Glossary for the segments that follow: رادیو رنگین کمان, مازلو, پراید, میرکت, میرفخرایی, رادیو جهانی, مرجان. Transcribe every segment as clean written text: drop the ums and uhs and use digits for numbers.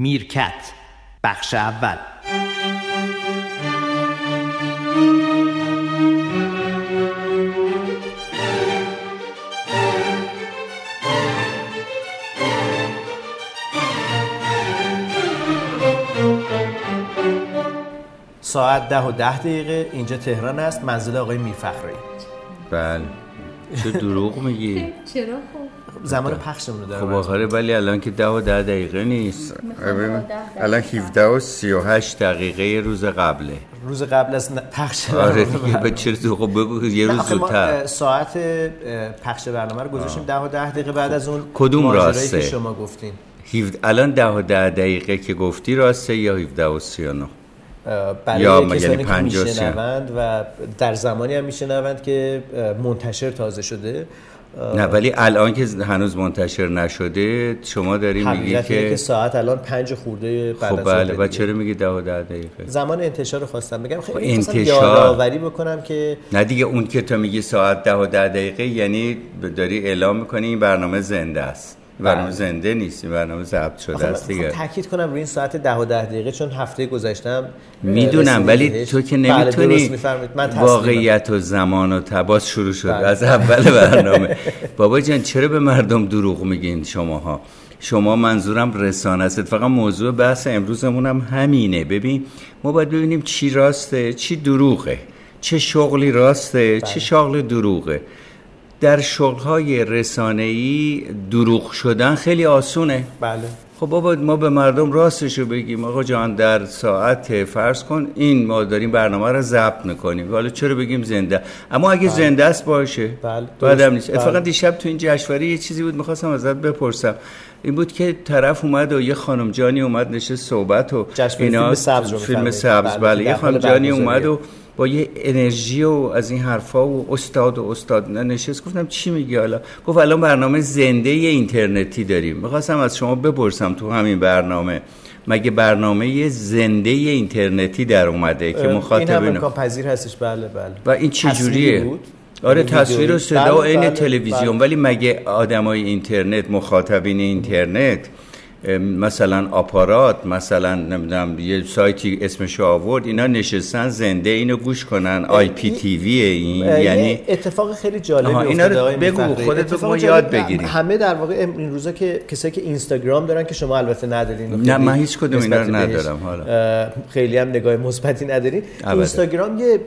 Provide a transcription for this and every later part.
میرکت بخش اول. ساعت 10:10 اینجا تهران است، منزل آقای میرفخرایی. بله. چه دروغ میگی؟ چرا خب؟ زمان پخشمون رو دارم. خب آخره ولی الان که 10:10 نیست. الان 17:38 روز قبله. روز قبل از پخش برنامه. آره دیگه چرا تو خب بگو یه روز زودتر. ساعت پخش برنامه رو گذاشتیم 10:10 بعد از اون کدوم راسته؟ که شما گفتین. الان 10:10 که گفتی راسته یا 17:39؟ یا یعنی 50 و در زمانی هم میشنوند که منتشر تازه شده. نه ولی الان که هنوز منتشر نشده شما داری میگی که ساعت الان 5 خورده بعد از. خب بله و چرا میگی 10:10؟ زمان انتشار رو خواستم بگم. خیلی انتشار یادآوری بکنم که نه دیگه اون که تو میگی ساعت 10:10 یعنی داری اعلام میکنی این برنامه زنده است. برنامه زنده نیست، برنامه ضبط شده است دیگه. تاکید کنم روی این ساعت 10:10 چون هفته گذشتم میدونم ولی تو که نمیتونی. واقعیت و زمان و تباس شروع شد از اول برنامه. بابا جان چرا به مردم دروغ میگین شماها؟ شما منظورم رسانه است. فقط موضوع بحث امروزمون هم همینه. ببین ما باید ببینیم چی راسته، چی دروغه، چه شغلی راسته، چه شغل دروغه. در شغل‌های رسانه‌ای دروغ شدن خیلی آسونه. بله. خب بابا ما به مردم راستشو بگیم. آقا جان در ساعت فرض کن این ما داریم برنامه رو ضبط می‌کنیم. حالا چرا بگیم زنده؟ اما اگه زنده است باشه. بله. بعدم نیست. اتفاقا دیشب تو این جشنواره یه چیزی بود می‌خواستم ازت بپرسم. این بود که طرف اومد و یه خانم جانی اومد نشست صحبت و اینا فیلم سبز. بله. یه خانم جانی اومد و با یه انرژی و از این حرفا و استاد نشست. گفتم چی میگی حالا؟ گفت الان برنامه زنده اینترنتی داریم. می‌خواستم از شما بپرسم تو همین برنامه مگه برنامه زنده اینترنتی در اومده که مخاطبین این هم امکان پذیر هستش؟ بله. و این چه جوریه؟ آره تصویر و صدا و عین تلویزیون. ولی مگه آدمای اینترنت، مخاطبین اینترنت مثلا آپارات، مثلا نمیدونم یه سایتی اسمش آورد، اینا نشستن زنده اینو گوش کنن؟ آی پی تی وی این یعنی اتفاق خیلی جالبی افتاده. بگو خودت ما یاد بگیریم. همه در واقع این روزا که کسایی که اینستاگرام دارن که شما البته ندارین. نه من هیچ کدوم اینا رو ندارم. حالا خیلی هم نگاه مثبتی ندارین. اینستاگرام یه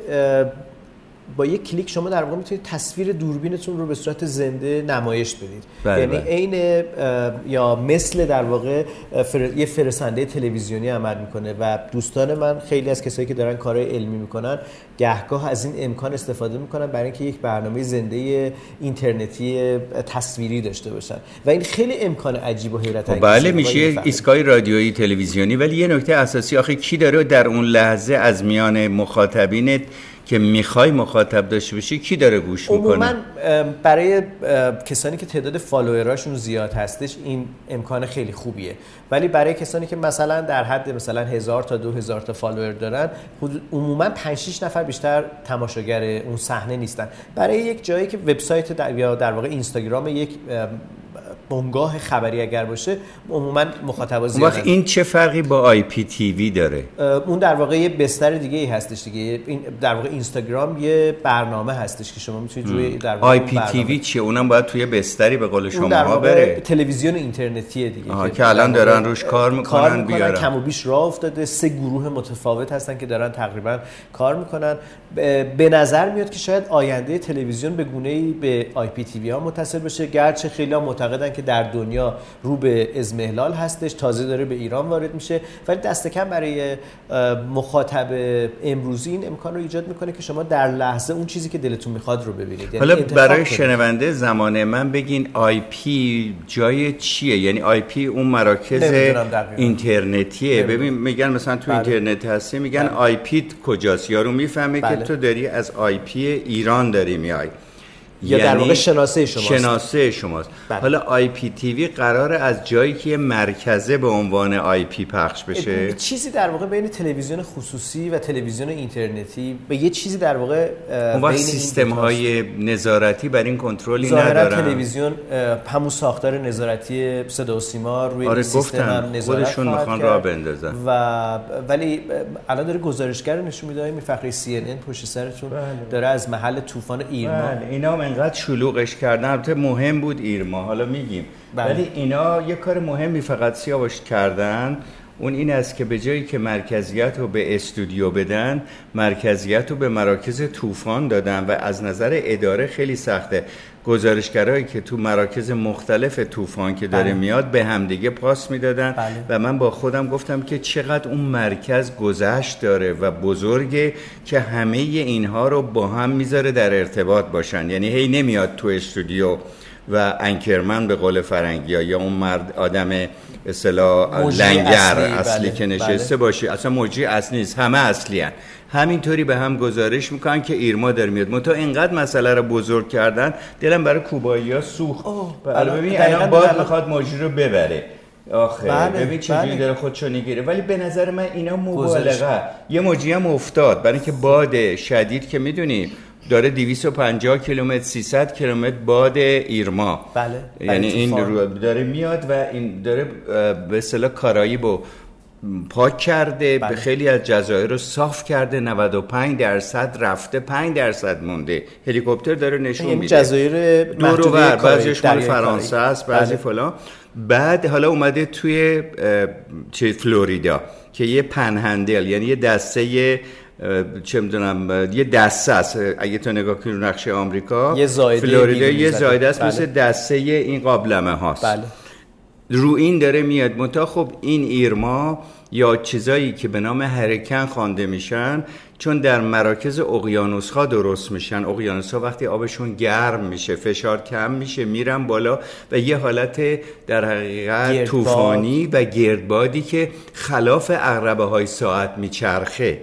با یک کلیک شما در واقع میتونید تصویر دوربینتون رو به صورت زنده نمایش بدید. یعنی عین یا مثل در واقع یه فرستنده تلویزیونی عمل میکنه و دوستان من خیلی از کسایی که دارن کارهای علمی میکنن گهگاه از این امکان استفاده میکنن برای اینکه یک برنامه زنده اینترنتی تصویری داشته باشن و این خیلی امکان عجیب و حیرت انگیزه. بله میشه ایستگاه رادیویی تلویزیونی. ولی یه نکته اساسی آخه کی داره در اون لحظه از میان مخاطبینت که میخوای مخاطب داشته بشی کی داره گوش میکنه؟ عموما برای کسانی که تعداد فالووراشون زیاد هستش این امکان خیلی خوبیه. ولی برای کسانی که مثلا در حد مثلا 1000 تا 2000 تا فالوور دارن عموما 5-6 نفر بیشتر تماشاگر اون صحنه نیستن. برای یک جایی که وبسایت یا در واقع اینستاگرام یک بنگاه خبری اگر باشه عموما مخاطبا زیاد. وقت این چه فرقی با آی پی تی وی داره؟ اون در واقع یه بستر دیگه ای هستش دیگه. این در واقع اینستاگرام یه برنامه هستش که شما میتونید روی در واقع آی پی تی وی چیه؟ اونم باید توی بستری به قول شماها بره. تلویزیون اینترنتیه دیگه که الان دارن روش کار میکنن بیارن. کم و بیش راه افتاده. 3 گروه متفاوت هستن که دارن تقریبا کار میکنن. به نظر میاد که شاید آینده تلویزیون به گونه‌ای به آی پی تی وی ها متصل بشه، گرچه خیلی معتقدن که در دنیا رو به ازمهلال هستش، تازه داره به ایران وارد میشه. ولی دست کم برای مخاطب امروزی این امکان رو ایجاد میکنه که شما در لحظه اون چیزی که دلتون میخواد رو ببینید. حالا برای شنونده زمان من بگین آی پی جای چیه؟ یعنی آی پی اون مراکز اینترنتیه. ببین میگن مثلا تو اینترنت هستی میگن آی پی کجاست؟ یارو میفهمه که تو داری از آی پی ایران داری میای. یا یعنی در واقع شناسه شماست. شناسه شماست. حالا آی پی تی وی قراره از جایی که مرکزه به عنوان آی پی پخش بشه، چیزی در واقع بین تلویزیون خصوصی و تلویزیون اینترنتی به یه چیزی در واقع بین سیستم‌های نظارتی برای این کنترلی ندارن. تلویزیون همون ساختار نظارتی صدا و سیما روی سیستم هم نظارت خودشون میخوان راه بندازن و ولی الان داره گزارشگر نشون میده میرفخرایی CNN پشت سرتون داره از محل طوفان ایرما. اینا انقدر شلوغش کردن، البته مهم بود ایرما، حالا میگیم بله. ولی اینا یه کار مهمی فقط سیاوش کردن، اون این است که به جایی که مرکزیت رو به استودیو بدن، مرکزیت رو به مراکز طوفان دادن و از نظر اداره خیلی سخته. گزارشگرایی که تو مراکز مختلف طوفان که داره بله. میاد به همدیگه پاس میدادن بله. و من با خودم گفتم که چقدر اون مرکز گذشت داره و بزرگه که همه اینها رو با هم میذاره در ارتباط باشن، یعنی هی نمیاد تو استودیو و انکرمن به قول فرنگی‌ها یا اون مرد آدم اصطلاح لنگر اصلی بله. که نشسته بله. باشه، اصلا موجی اصلی نیست، همه اصلی هن. همینطوری به هم گزارش میکنن که ایرما در میاد. منتها اینقدر مسئله رو بزرگ کردن دلم برای کوبایی‌ها سوخت. ببین الان باید میخواد موجی رو ببره آخه، ببین چجوری داره خودشو نگیره. ولی به نظر من اینا مبالغه. یه موجی هم افتاد برای اینکه باد شدید که میدونیم داره 250 کیلومتر 300 کیلومتر باد ایرما بله. یعنی این رو داره میاد و این داره به اصطلاح کارائیب رو پاک کرده بله. خیلی از جزایر رو صاف کرده، 95% رفته 5% مونده. هلیکوپتر داره نشون میده جزایر دور و بر، بعضیش مال فرانسه است بعضی بله. فلان. بعد حالا اومده توی فلوریدا که یه پنهندل، یعنی یه دسته چه میدونم یه دسته است، اگه تو نگاه کنی نقشه آمریکا فلوریدا یه زایده است بله. مثل دسته این قابلمه هاست بله. رو این داره میاد. منتها خب این ایرما یا چیزایی که به نام هریکن خوانده میشن چون در مراکز اقیانوس‌ها درست میشن، اقیانوس‌ها وقتی آبشون گرم میشه فشار کم میشه میرن بالا و یه حالت در حقیقت طوفانی و گردبادی که خلاف عقربه‌های ساعت میچرخه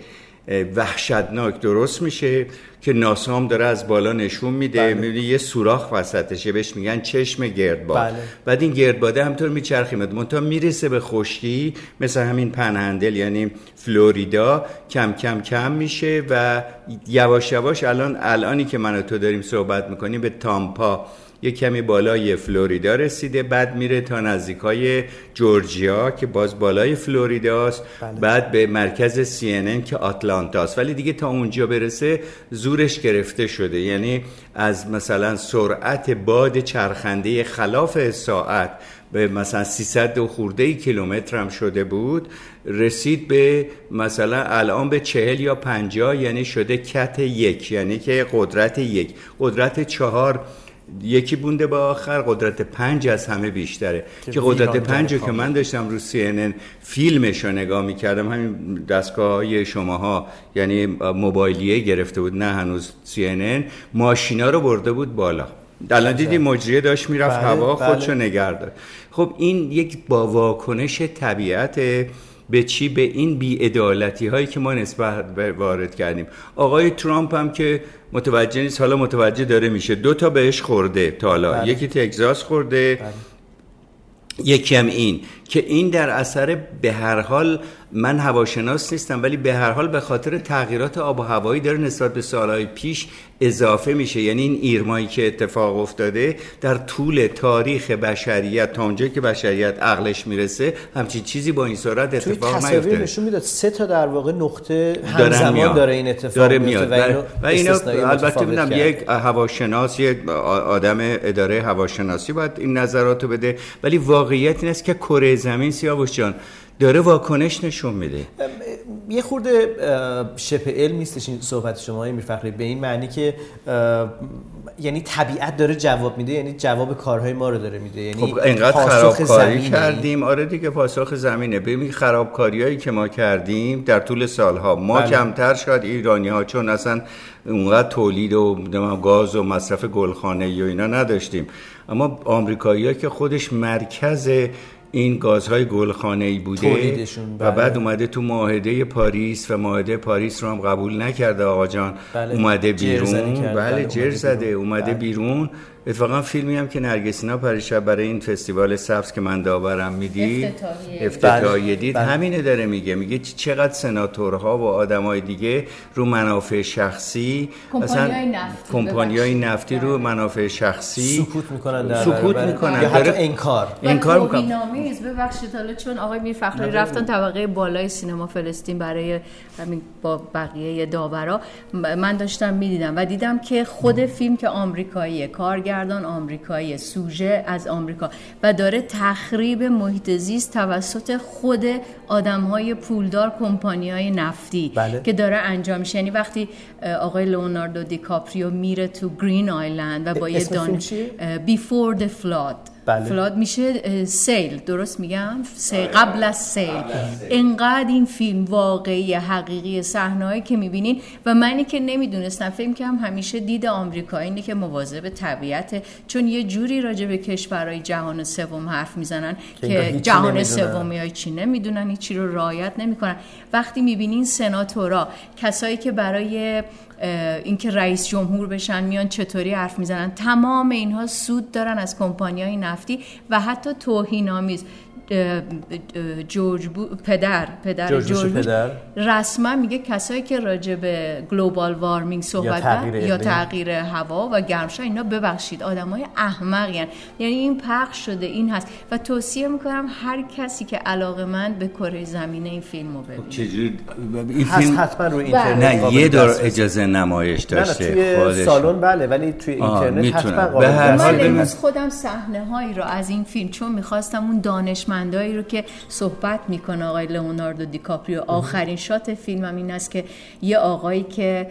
وحشتناک درست میشه که ناسا هم داره از بالا نشون میده بله. میبینی یه سوراخ وسطشه بهش میگن چشم گردباد بله. بعد این گردباده همطور میچرخه منتها میرسه به خشکی، مثل همین پنهندل یعنی فلوریدا کم کم کم میشه و یواش یواش الانی که من و تو داریم صحبت میکنیم به تامپا یه کمی بالای فلوریدا رسیده، بعد میره تا نزدیکای جورجیا که باز بالای فلوریداست بله. بعد به مرکز CNN که آتلانتاست، ولی دیگه تا اونجا برسه زورش گرفته شده، یعنی از مثلا سرعت باد چرخنده خلاف ساعت به مثلا 300 خورده کیلومتر هم شده بود، رسید به مثلا الان به 40 یا 50 یعنی شده کت یک، یعنی که قدرت یک، قدرت 4 یکی بونده با آخر، قدرت 5 از همه بیشتره که قدرت 5 که من داشتم رو CNN فیلمشو نگاه میکردم، همین دستگاه‌های شماها یعنی موبایلیه گرفته بود، نه هنوز CNN، ماشینا رو برده بود بالا، الان دیدی مجریه داشت میرفت بله، هوا خودشو بله. نگرداره. خب این یک با واکنش طبیعت به چی؟ به این بی‌عدالتی هایی که ما نسبت به وارد کردیم. آقای ترامپ هم که متوجه نیست، حالا متوجه داره میشه، 2 بهش خورده تا حالا بله. یکی تگزاس خورده بله. یکی هم این که این در اثر به هر حال، من هواشناس نیستم ولی به هر حال به خاطر تغییرات آب و هوایی داره نسبت به سالهای پیش اضافه میشه، یعنی این ایرمایی که اتفاق افتاده در طول تاریخ بشریت تا اونجایی که بشریت عقلش میرسه همچین چیزی با این سرعت اتفاق نیفتاده. توی تصاویر نشون میداد 3 در واقع نقطه همزمان داره این اتفاق میفته و اینا البته میگم یک هواشناس، یک آدم اداره هواشناسی باید این نظراتو بده، ولی واقعیت این است که کره زمین سیاوش جان داره واکنش نشون میده. یه خورده شبه علم نیستش این صحبت شما میرفخرایی، به این معنی که یعنی طبیعت داره جواب میده، یعنی جواب کارهای ما رو داره میده، یعنی خب اینقدر خرابکاری کردیم آره دیگه، پاسخ زمینه. ببین خرابکاریایی که ما کردیم در طول سالها ما بله. کمتر شاید ایرانی‌ها، چون اصلا اونقدر تولید و گاز و مصرف گلخانه‌ای و اینا نداشتیم، اما آمریکایی‌ها که خودش مرکز این گازهای گلخانه‌ای بوده و بعد اومده تو معاهده پاریس و معاهده پاریس رو هم قبول نکرده آقا جان، اومده بیرون، بله جر زده، اومده بیرون. اتفاقا فیلمی هم که نرگس اینا پریشب برای این فستیوال سبز که من داورم میدید افتتاحیه دید، همینه داره میگه، میگه چقدر سناتورها و آدمای دیگه رو منافع شخصی، اصلا کمپانیای نفتی رو منافع شخصی سکوت میکنن، در سکوت میکنن، حتی انکار میکنن. نامیز ببخشید، حالا چون آقای میرفخرایی رفتن طبقه بالای سینما فلسطین برای با بقیه داورا، من داشتم میدیدم و دیدم که خود فیلم که آمریکاییه، کارگردان آمریکایی، سوژه از آمریکا و داره تخریب محیط زیست توسط خود آدم‌های پولدار کمپانی‌های نفتی بله. که داره انجام میشه. یعنی وقتی آقای لئوناردو دیکاپریو میره تو گرین آیلند و با یه بیفور د فلاد بله. فلاد میشه سیل، درست میگم؟ سیل، قبل از سیل. انقدر این فیلم واقعی حقیقی صحنه‌ای که میبینین و منی که نمیدونستم، فیلم که هم همیشه دید آمریکایی اینه که مواظب طبیعته، چون یه جوری راجع به کشورهای جهان سوم حرف میزنن که جهان سومیای چی نمیدونن، هیچی رو رعایت نمیکنن. وقتی میبینین سناتورا، کسایی که برای اینکه رئیس جمهور بشن میان چطوری حرف میزنن، تمام اینها سود دارن از کمپانی‌های نفتی و حتی توهین‌آمیز. پدر جورج رسما میگه کسایی که راجع به گلوبال وارمینگ صحبت کردن یا تغییر هوا و گرمش، اینا ببخشید آدمای احمقین، یعنی این پخش شده، این هست و توصیه میکنم هر کسی که علاقه‌مند به کره زمین این فیلمو ببینه. چجوری این فیلم حتما روی اینترنت نه یه دور اجازه نمایش داشته توی سالن بله، ولی توی اینترنت حتما قابل داره. من خودم صحنه‌هایی رو از این فیلم، چون می‌خواستم اون دانش مندایی رو که صحبت میکنه آقای لئوناردو دیکاپریو، آخرین شات فیلم هم این است که یه آقایی که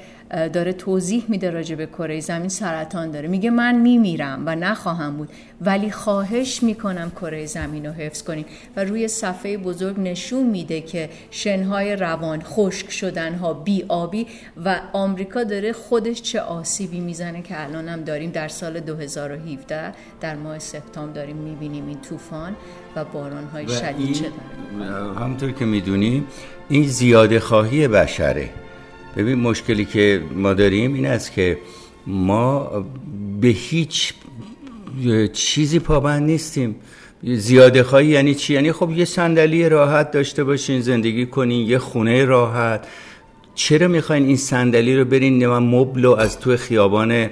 داره توضیح میده راجع به کره زمین سرطان داره، میگه من میمیرم و نخواهم بود، ولی خواهش میکنم کره زمین رو حفظ کنیم و روی صفحه بزرگ نشون میده که شنهای روان، خشک شدنها، بی آبی و آمریکا داره خودش چه آسیبی میزنه که الان هم داریم در سال 2017 در ماه سپتامبر داریم میبینیم این طوفان و بارانهای شدید چه داره. همونطور که میدونیم این زیاده خواهی بشره. ببین مشکلی که ما داریم این است که ما به هیچ چیزی پابند نیستیم. زیاده خواهی یعنی چی؟ یعنی خب یه صندلی راحت داشته باشین، زندگی کنین، یه خونه راحت. چرا میخواین این صندلی رو برین و مبلو از توی خیابان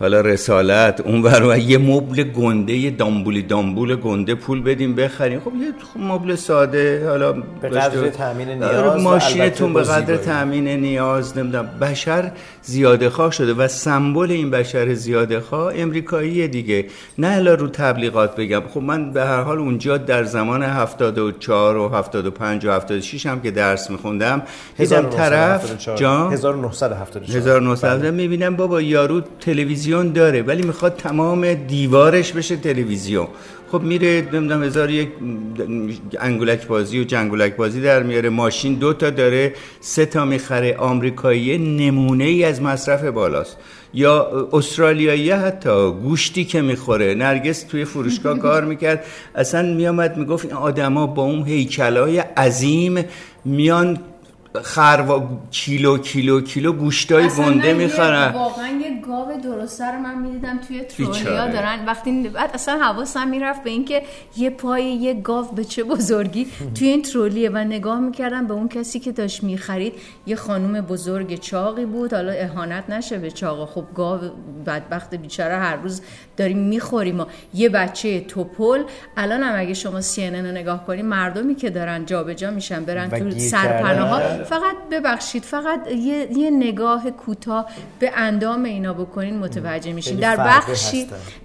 حالا رسالت اونور و یه مبل گنده، یه دامبول گنده پول بدیم بخریم؟ خب یه مبل ساده، حالا به قدر تامین نیاز، ماشینتون به قدر تامین نیاز، نمیدونم. بشر زیاده‌خواه شده و سمبل این بشر زیاده‌خواه امریکاییه دیگه، نه الا رو تبلیغات بگم. خب من به هر حال اونجا در زمان 74 و 75 و 76 هم که درس می‌خوندم، دیدم طرف 1974 می‌بینم بابا یارو تلویزیون داره ولی میخواد تمام دیوارش بشه تلویزیون. خب میره نمیدونم 1001 انگولک بازی و جنگولک بازی در میاره، ماشین 2 تا داره 3 تا میخره. آمریکایی نمونه ای از مصرف بالاست، یا استرالیایی حتی گوشتی که میخوره. نرگس توی فروشگاه کار میکرد، اصلا میامد میگفت این آدما با اون هیکلای عظیم میان کیلو گوشتای گنده میخرن. واقعا یه گاو درسته رو من میدیدم توی ترولیا دارن، وقتی بعد اصلا حواسم میرفت به اینکه یه پای یه گاو به چه بزرگی توی این ترولیه و نگاه میکردم به اون کسی که داشت میخرید. یه خانم بزرگ چاقی بود، حالا اهانت نشه به چاقا، خب گاو بدبخت بیچاره هر روز داریم میخوریم. یه بچه توپل، الان هم اگه شما CNN رو نگاه کنید، مردمی که دارن جابجا میشن برن تو سرپناه‌ها، فقط ببخشید فقط یه نگاه کوتاه به اندام اینا بکنین متوجه میشین.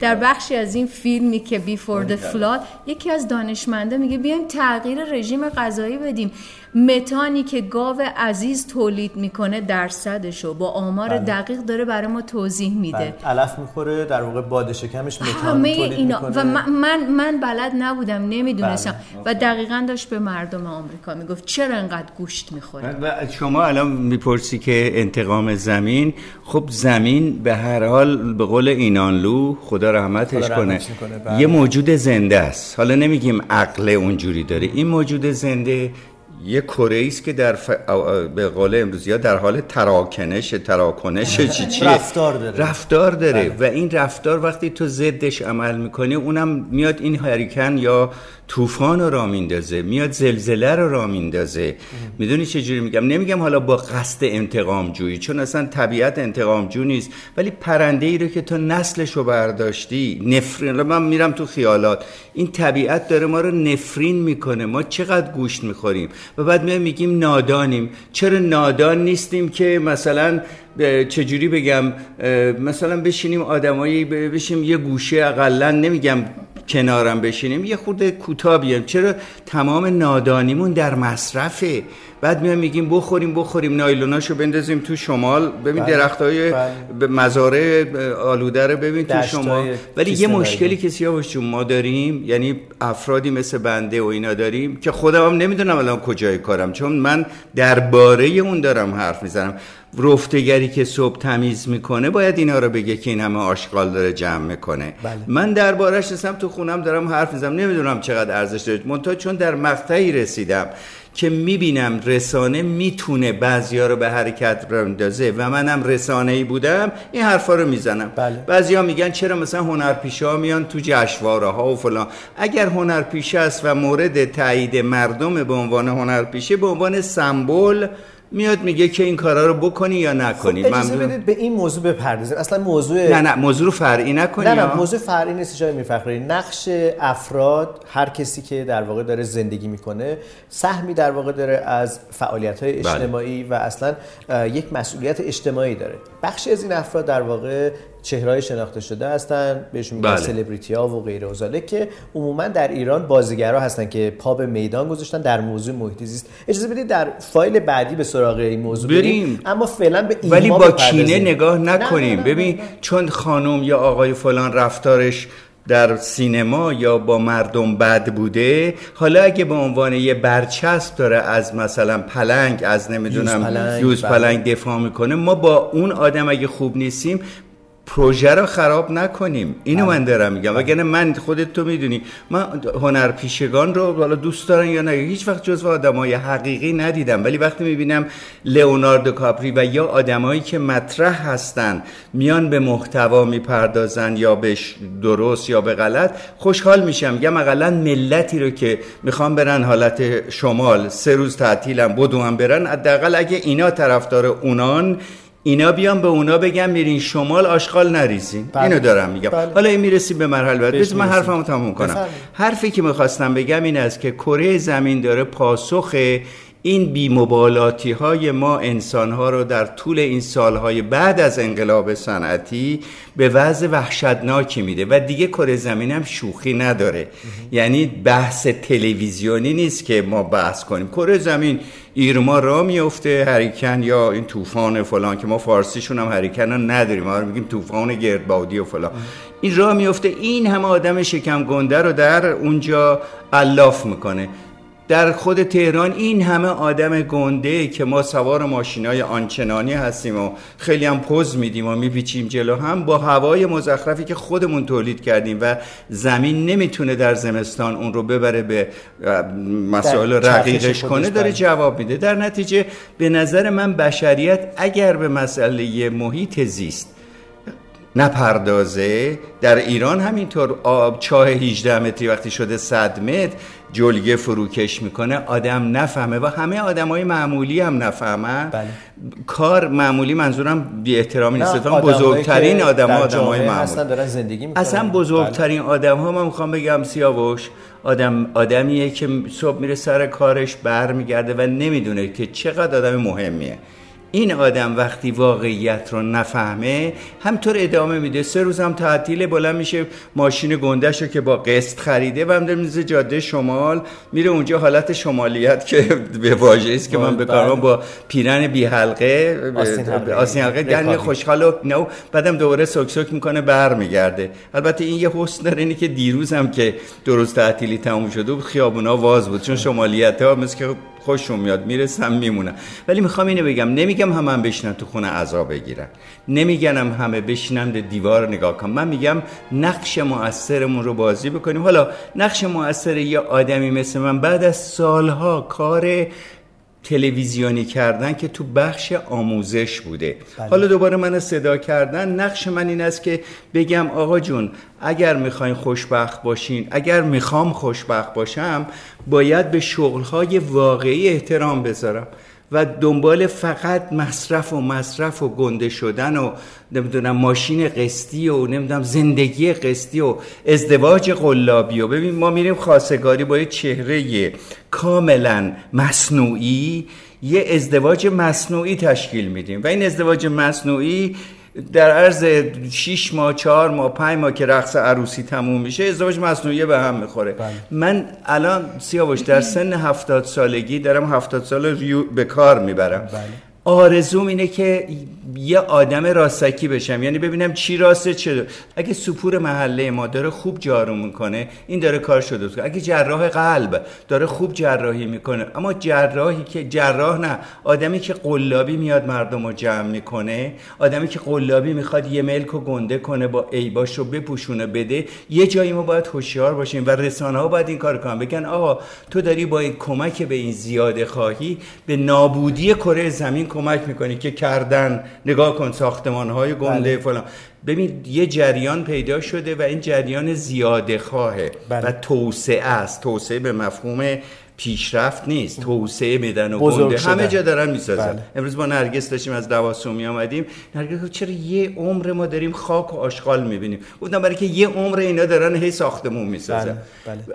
در بخشی از این فیلمی که بیفور د فلاد، یکی از دانشمندا میگه بیایم تغییر رژیم غذایی بدیم، متانی که گاو عزیز تولید میکنه درصدشو با آمار دقیق داره برای ما توضیح میده. علف میخوره در واقع، باد شکمش متان تولید میکنه و من بلد نبودم، نمیدونستم و دقیقاً داشت به مردم آمریکا میگفت چرا انقدر گوشت میخوره. و شما الان میپرسی که انتقام زمین، خب زمین به هر حال به قول اینانلو خدا رحمتش کنه یه موجود زنده است. حالا نمیگیم عقل اونجوری داره، این موجود زنده یه کره است که در به قول امروزی‌ها در حال تراکنش چیه رفتار داره و این رفتار وقتی تو ضدش عمل میکنی اونم میاد این هریکن یا طوفان رو راه میندازه، میاد زلزله رو راه میندازه. میدونی چه جوری میگم؟ نمیگم حالا با قصد انتقام جویی، چون اصلا طبیعت انتقام جو نیست، ولی پرنده ای رو که تو نسلش رو برداشتی نفرین، من میرم تو خیالات، این طبیعت داره ما رو نفرین میکنه. ما چقدر گوشت میخوریم و بعد میگیم نادانیم. چرا نادان نیستیم که مثلا چجوری بگم، مثلا بشینیم آدمایی بشیم یه گوشه، اقلا نمیگم کنارم بشینیم، یه خورده کوتاه بیام. چرا تمام نادانیمون در مصرفه؟ بعد میگیم بخوریم نایلوناشو بندازیم تو شمال، ببین درختای مزارع آلوده رو ببین تو شمال. ولی یه مشکلی که سیاوش جون ما داریم، یعنی افرادی مثل بنده و اینا داریم که خودم هم نمیدونم الان کجای کارم، چون من درباره اون دارم حرف میزنم. رفتگری که صبح تمیز میکنه باید اینا رو بگه که این همه آشغال داره جمع میکنه. بله. من دربارش نسم تو خونم دارم حرف میزنم، نمیدونم چقدر ارزش داره، منتها چون در مقطعی رسیدم که میبینم رسانه میتونه بعضیا رو به حرکت بندازه و منم رسانه‌ای بودم این حرفا رو میزنم. بله. بعضیا میگن چرا مثلا هنرپیشه‌ها میان تو جشنواره‌ها و فلان. اگر هنرپیشه است و مورد تایید مردم به عنوان هنرپیشه، به عنوان سمبل میاد میگه که این کارا رو بکنی یا نکنی. خب اجازه بدید به این موضوع بپردازیم. اصلا موضوع نه موضوع رو فرعی نکنی. نه موضوع فرعی نیست جای میرفخرایی. نقش افراد، هر کسی که در واقع داره زندگی میکنه سهمی در واقع داره از فعالیت‌های اجتماعی. بله. و اصلا یک مسئولیت اجتماعی داره. بخشی از این افراد در واقع چهره‌های شناخته شده هستن، بهشون میگن سلبریتی‌ها و غیره و زاله، که عموما در ایران بازیگرا هستن که پا به میدان گذاشتن در موضوع محیط زیست. اجازه بدید در فایل بعدی به سراغ این موضوع بریم. اما فعلا به این، ولی با کینه نگاه نکنیم. ببین چون خانم یا آقای فلان رفتارش در سینما یا با مردم بد بوده، حالا اگه به عنوان یه برچسب داره از مثلا پلنگ، از نمیدونم یوز پلنگ دفاع میکنه، ما با اون آدم اگه خوب نیستیم پروژه رو خراب نکنیم. اینو من دارم میگم. وگرنه من، خودت تو میدونی، من هنرپیشگان رو بالا دوست دارن یا نه هیچ وقت جزو آدمای حقیقی ندیدم، ولی وقتی میبینم لئوناردو کاپری و یا آدمایی که مطرح هستن میان به محتوا میپردازن، یا به درست یا به غلط، خوشحال میشم. میگم حداقل ملتی رو که میخوام برن حالت شمال 3 روز تعطیلم بدون برن، حداقل اگه اینا طرفدار اونان، اینا بیان به اونا بگم میرین شمال آشغال نریزین. بله. اینو دارم میگم. بله. حالا این میرسیم به مرحله بعد. بذار من حرفمو تموم کنم. بسرد. حرفی که میخواستم بگم این است که کره زمین داره پاسخ این بی‌مبالاتی های ما انسان‌ها رو در طول این سال‌های بعد از انقلاب صنعتی به وضع وحشتناکی میده و دیگه کره زمین هم شوخی نداره. یعنی بحث تلویزیونی نیست که ما بحث کنیم کره زمین ایرما را میفته، هریکن یا این طوفان فلان، که ما فارسیشون هم هریکن ها نداریم، ما رو میگیم طوفان گردبادی و فلان، این را میفته، این همه آدم شکم گنده رو در اونجا علاف میکنه. در خود تهران این همه آدم گنده که ما سوار ماشینای آنچنانی هستیم و خیلی هم پوز میدیم و میپیچیم جلو هم با هوای مزخرفی که خودمون تولید کردیم و زمین نمیتونه در زمستان اون رو ببره به مسائل رقیقش کنه، داره جواب میده. در نتیجه به نظر من بشریت اگر به مسئله محیط زیست نپردازه، در ایران همینطور آب چاه 18 متری وقتی شده 100 متر جلگه فروکش میکنه، آدم نفهمه و همه آدمای معمولی هم نفهمن. بله. کار معمولی منظورم بی احترامی نیست، بزرگترین آدم‌ها آدمای معمولی اصلا دارن زندگی میکنن. اصلا بزرگترین آدم‌ها، من میخوام بگم سیاوش، آدمیه که صبح میره سر کارش برمیگرده و نمیدونه که چقدر آدم مهمیه. این آدم وقتی واقعیت رو نفهمه همطور ادامه میده. 3 روز هم تعطیله، بلند میشه ماشین گندش رو که با قسط خریده و هم در میزه جاده شمال میره اونجا، حالت شمالیت که به واژه‌ای است که من به کارم، با پیرن بی حلقه آستین حلقه گنده خوشحال و نو، بعدم دوباره سکسک میکنه برمیگرده. البته این یه حسن داره، اینه که دیروز هم که 2 روز تعطیلی تموم شده بود خیابونا واز بود، چون شمالیت‌ها مثل که خوشم میاد میرسم میمونم. ولی میخوام اینو بگم، نمیگم نمیگم همه بشینن تو خونه عزا بگیرن، نمیگم همه بشینن به دیوار نگاه کنن، من میگم نقش مؤثرمون رو بازی بکنیم. حالا نقش مؤثر یه آدمی مثل من بعد از سالها کار تلویزیونی کردن که تو بخش آموزش بوده، بله. حالا دوباره من صدا کردن، نقش من این است که بگم آقا جون اگر میخواین خوشبخت باشین، اگر میخوام خوشبخت باشم، باید به شغلهای واقعی احترام بذارم و دنبال فقط مصرف و گنده شدن و نمیدونم ماشین قسطی و نمیدونم زندگی قسطی و ازدواج قلابی و ببین ما میریم خواستگاری با یه چهره کاملا مصنوعی، یه ازدواج مصنوعی تشکیل میدیم و این ازدواج مصنوعی در عرض 6 ماه 4 ماه 5 ماه که رقص عروسی تموم میشه ازدواج مصنوعی به هم میخوره. بله. من الان سیاوش در سن 70 سالگی دارم 70 سال به کار میبرم. بله. آرزوم اینه که یه آدم راستکی بشم، یعنی ببینم چی راسته چه داره. اگه سوپور محله ما داره خوب جارو میکنه این داره کار شده، اگه جراح قلب داره خوب جراحی میکنه، اما آدمی که قلابی میاد مردم رو جمع میکنه، آدمی که قلابی میخواد یه ملک رو گنده کنه با عیباش رو بپوشونه بده، یه جایی ما باید هوشیار باشیم و رسانه ها باید این کار کنن، بگن آقا تو داری با این کمک به این زیاده خواهی به نابودی کره زمین کمک میکنی که کردن نگاه کن ساختمان‌های گنده فلان. ببین یه جریان پیدا شده و این جریان زیاده خواهه و توسعه است، توسعه به مفهوم پیشرفت نیست، توسعه میدن و گنده همه جا دارن میسازن. امروز با نرگس داشتیم از دواسومی آمدیم، نرگس گفت چرا یه عمر ما داریم خاک و آشغال میبینیم؟ گفتم برای که یه عمر اینا دارن هی ساختمون میسازن،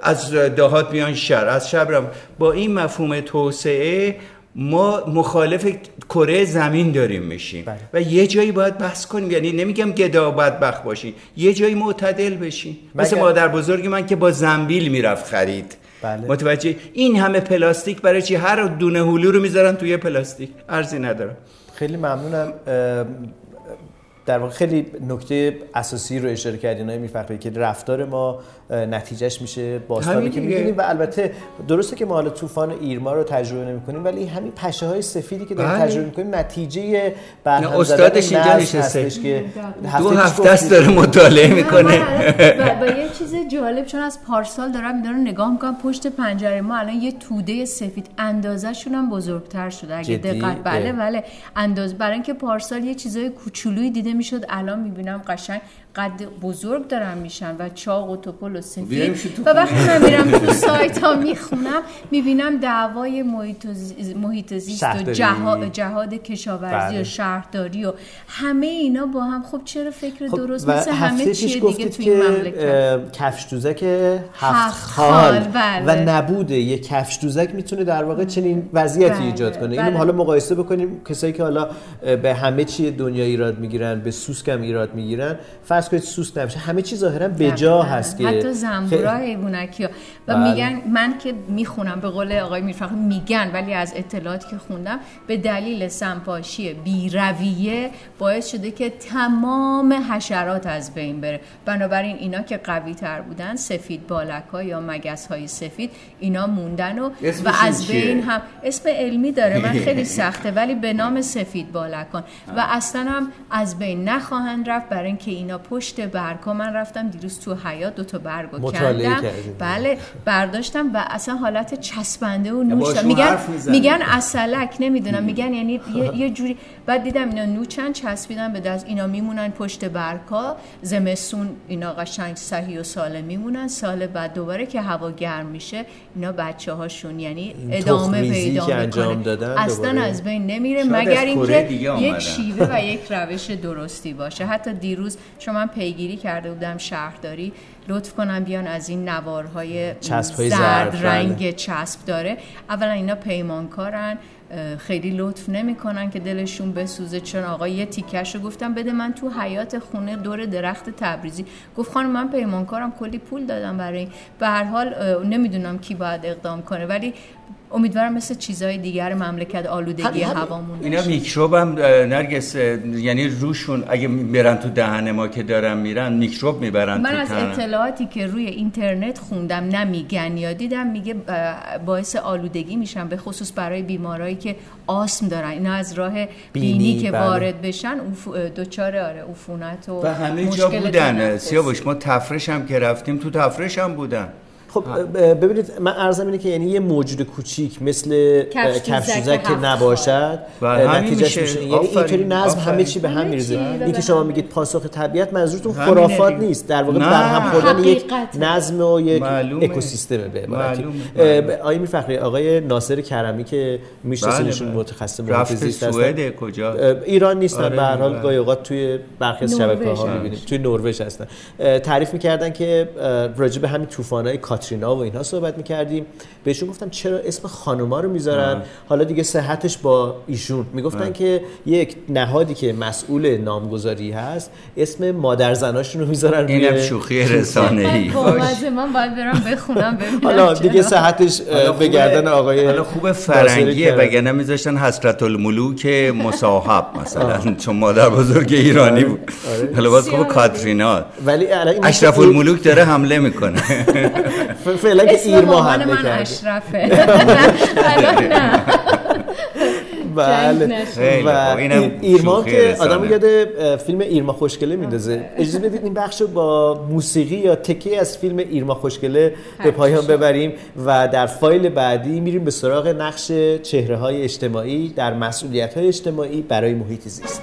از دهات بیان شهر، از شهر. با این مفهوم توسعه ما مخالف کره زمین داریم میشیم. بله. و یه جایی باید بحث کنیم، یعنی نمیگم گدا بدبخت باشین، یه جایی معتدل بشین. مثل مادر بزرگ من که با زنبیل میرفت خرید. بله. متوجه این همه پلاستیک برای چی؟ هر دونه هلو رو میذارن توی پلاستیک، ارزی نداره. خیلی ممنونم. در واقع خیلی نکته اساسی رو اشاره کردین های میرفخرایی که رفتار ما نتیجهش میشه باستانی که می‌بینیم و البته درسته که ما حالا طوفان ایرما رو تجربه نمی‌کنیم ولی همین پشه‌های سفیدی که داریم تجربه می‌کنیم نتیجه برهم زدن نسل هستش که دو هفته است داره مطالعه می‌کنه. و یه چیز جالب، چون از پارسال دارم نگاه می‌کنم پشت پنجره ما الان یه توده سفید، اندازه‌شون هم بزرگتر شده اگه دقت. بله اندازه، برای اینکه پارسال یه چیزای کوچولویی دیده میشد، الان میبینم قشنگ قد بزرگ دارن میشن و چاق و توپل و سفید. و وقتی من میرم تو سایت ها میخونم میبینم دعوای محیط زیست و جهاد کشاورزی. بله. و شهرداری و همه اینا با هم. خب چرا فکر درست مثل همه چیه دیگه توی این مملکت؟ کفشدوزک هفت خال. بله. و نبوده یک کفشدوزک میتونه در واقع چنین وضعیتی ایجاد کنه. اینو حالا مقایسه بکنیم کسایی که حالا به همه چی دنیا ایراد میگیرن، به سوسک هم ایراد میگیرن، فرض کنید سوسک نمیشه، همه چی ظاهرا بجا هست که حتی زنبورای حیوانکی‌ها و بله. میگن، من که میخونم به قول آقای میرفخرایی میگن، ولی از اطلاعاتی که خوندم به دلیل سمپاشی بی‌رویه باعث شده که تمام حشرات از بین بره. بنابراین اینا که قوی تر بودن، سفید بالک‌ها یا مگس‌های سفید، اینا موندن و از بین هم اسم علمی داره، من خیلی سخته، ولی به نام سفید بالکان و اصلا هم از بین نخواهند رفت برای اینکه اینا پشت برگا، من رفتم دیروز تو حیاط دو تا برگو کندم، بله برداشتم و اصلا حالت چسبنده و نوش دارم. میگن اصلک، نمیدونم میگن یعنی یه جوری. بعد دیدم اینا نوچن، چسبیدن به دست، اینا میمونن پشت برگا، زمستون اینا قشنگ صحیح و سالم میمونن، سال بعد دوباره که هوا گرم میشه اینا بچه‌هاشون یعنی ادامه پیدا میکنه، اصلا از بین نمیره مگر اینکه یک شیوه و یک روش درستی باشه. حتی دیروز چون من پیگیری کرده بودم شهرداری، لطف کنم بیان از این نوارهای زرد رنگ چسب داره. اولا اینا پیمانکارن، خیلی لطف نمی‌کنن که دلشون بسوزه، چون آقا یه تیکشو گفتم بده من تو حیاط خونه دور درخت تبریزی، گفت خانم من پیمانکارم کلی پول دادم برای این. به هر حال نمیدونم کی باید اقدام کنه، ولی امیدوارم مثل چیزهای دیگر مملکت آلودگی هوامون اینا میکروب هم نرگس، یعنی روشون اگه برن تو دهن ما که دارن میرن میکروب میبرن. من از اطلاعاتی که روی اینترنت خوندم نمیگن یا دیدم میگه باعث آلودگی میشن، به خصوص برای بیمارایی که آسم دارن، اینا از راه بینی که وارد بشن دوچار عفونت و همه جا بودن. سیاوش ما تفرش هم که رفتیم تو تفرش هم بودن. خب ببینید من عرضم اینه که یعنی یه موجود کوچیک مثل کفشوزک که نباشد نتیجهش میشه، یعنی اینطوری نظم همه چی به هم میریزه. این که شما میگید پاسخ طبیعت منظورتون خرافات نیست، در واقع برهم خوردن یک نظم و یک اکوسیستمه. به عبارتی آقای میرفخرایی، آقای ناصر کرمی که میشناسینشون متخصص محیط زیست هستن، کجا ایران نیستن، به هر حال گاهی اوقات توی برخی از شبکه‌ها میبینید توی نروژ هستن، تعریف میکردن که راجع به همین طوفان‌های کاترینا و اینها صحبت می‌کردیم، بهشون گفتم چرا اسم خانوما رو میذارن؟ حالا دیگه صحتش با ایشون. میگفتن که یک نهادی که مسئول نامگذاری هست اسم مادر زناشون رو میذارن. اینم شوخی رسانه‌ای. من باید برم بخونم ببینم. حالا دیگه صحتش به گردن آقای، حالا خوب فرنگیه وگرنه میذاشتن حسرت الملوک مصاحب مثلا، چون مادر بزرگ ایرانی بود. حالا واسه خوب کاترینا. ولی اشرف الملوک داره حمله میکنه. فعلا که ایرما هم بکرده اسم من اشرفه نه بله. و ایرما که آدم یاد فیلم ایرما خوشگله میندازه. اجازه بدید این بخش رو با موسیقی یا تکی از فیلم ایرما خوشگله به پایان ببریم و در فایل بعدی میریم به سراغ نقش چهره‌های اجتماعی در مسئولیت‌های اجتماعی برای محیط زیست.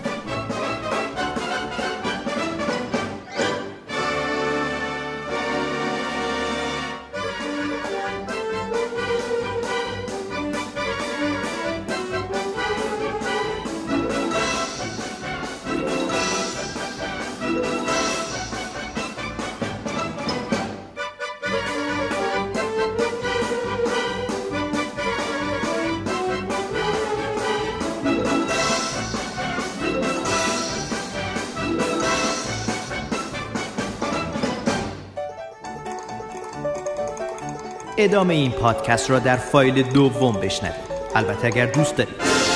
ادامه این پادکست را در فایل دوم بشنوید، البته اگر دوست دارید.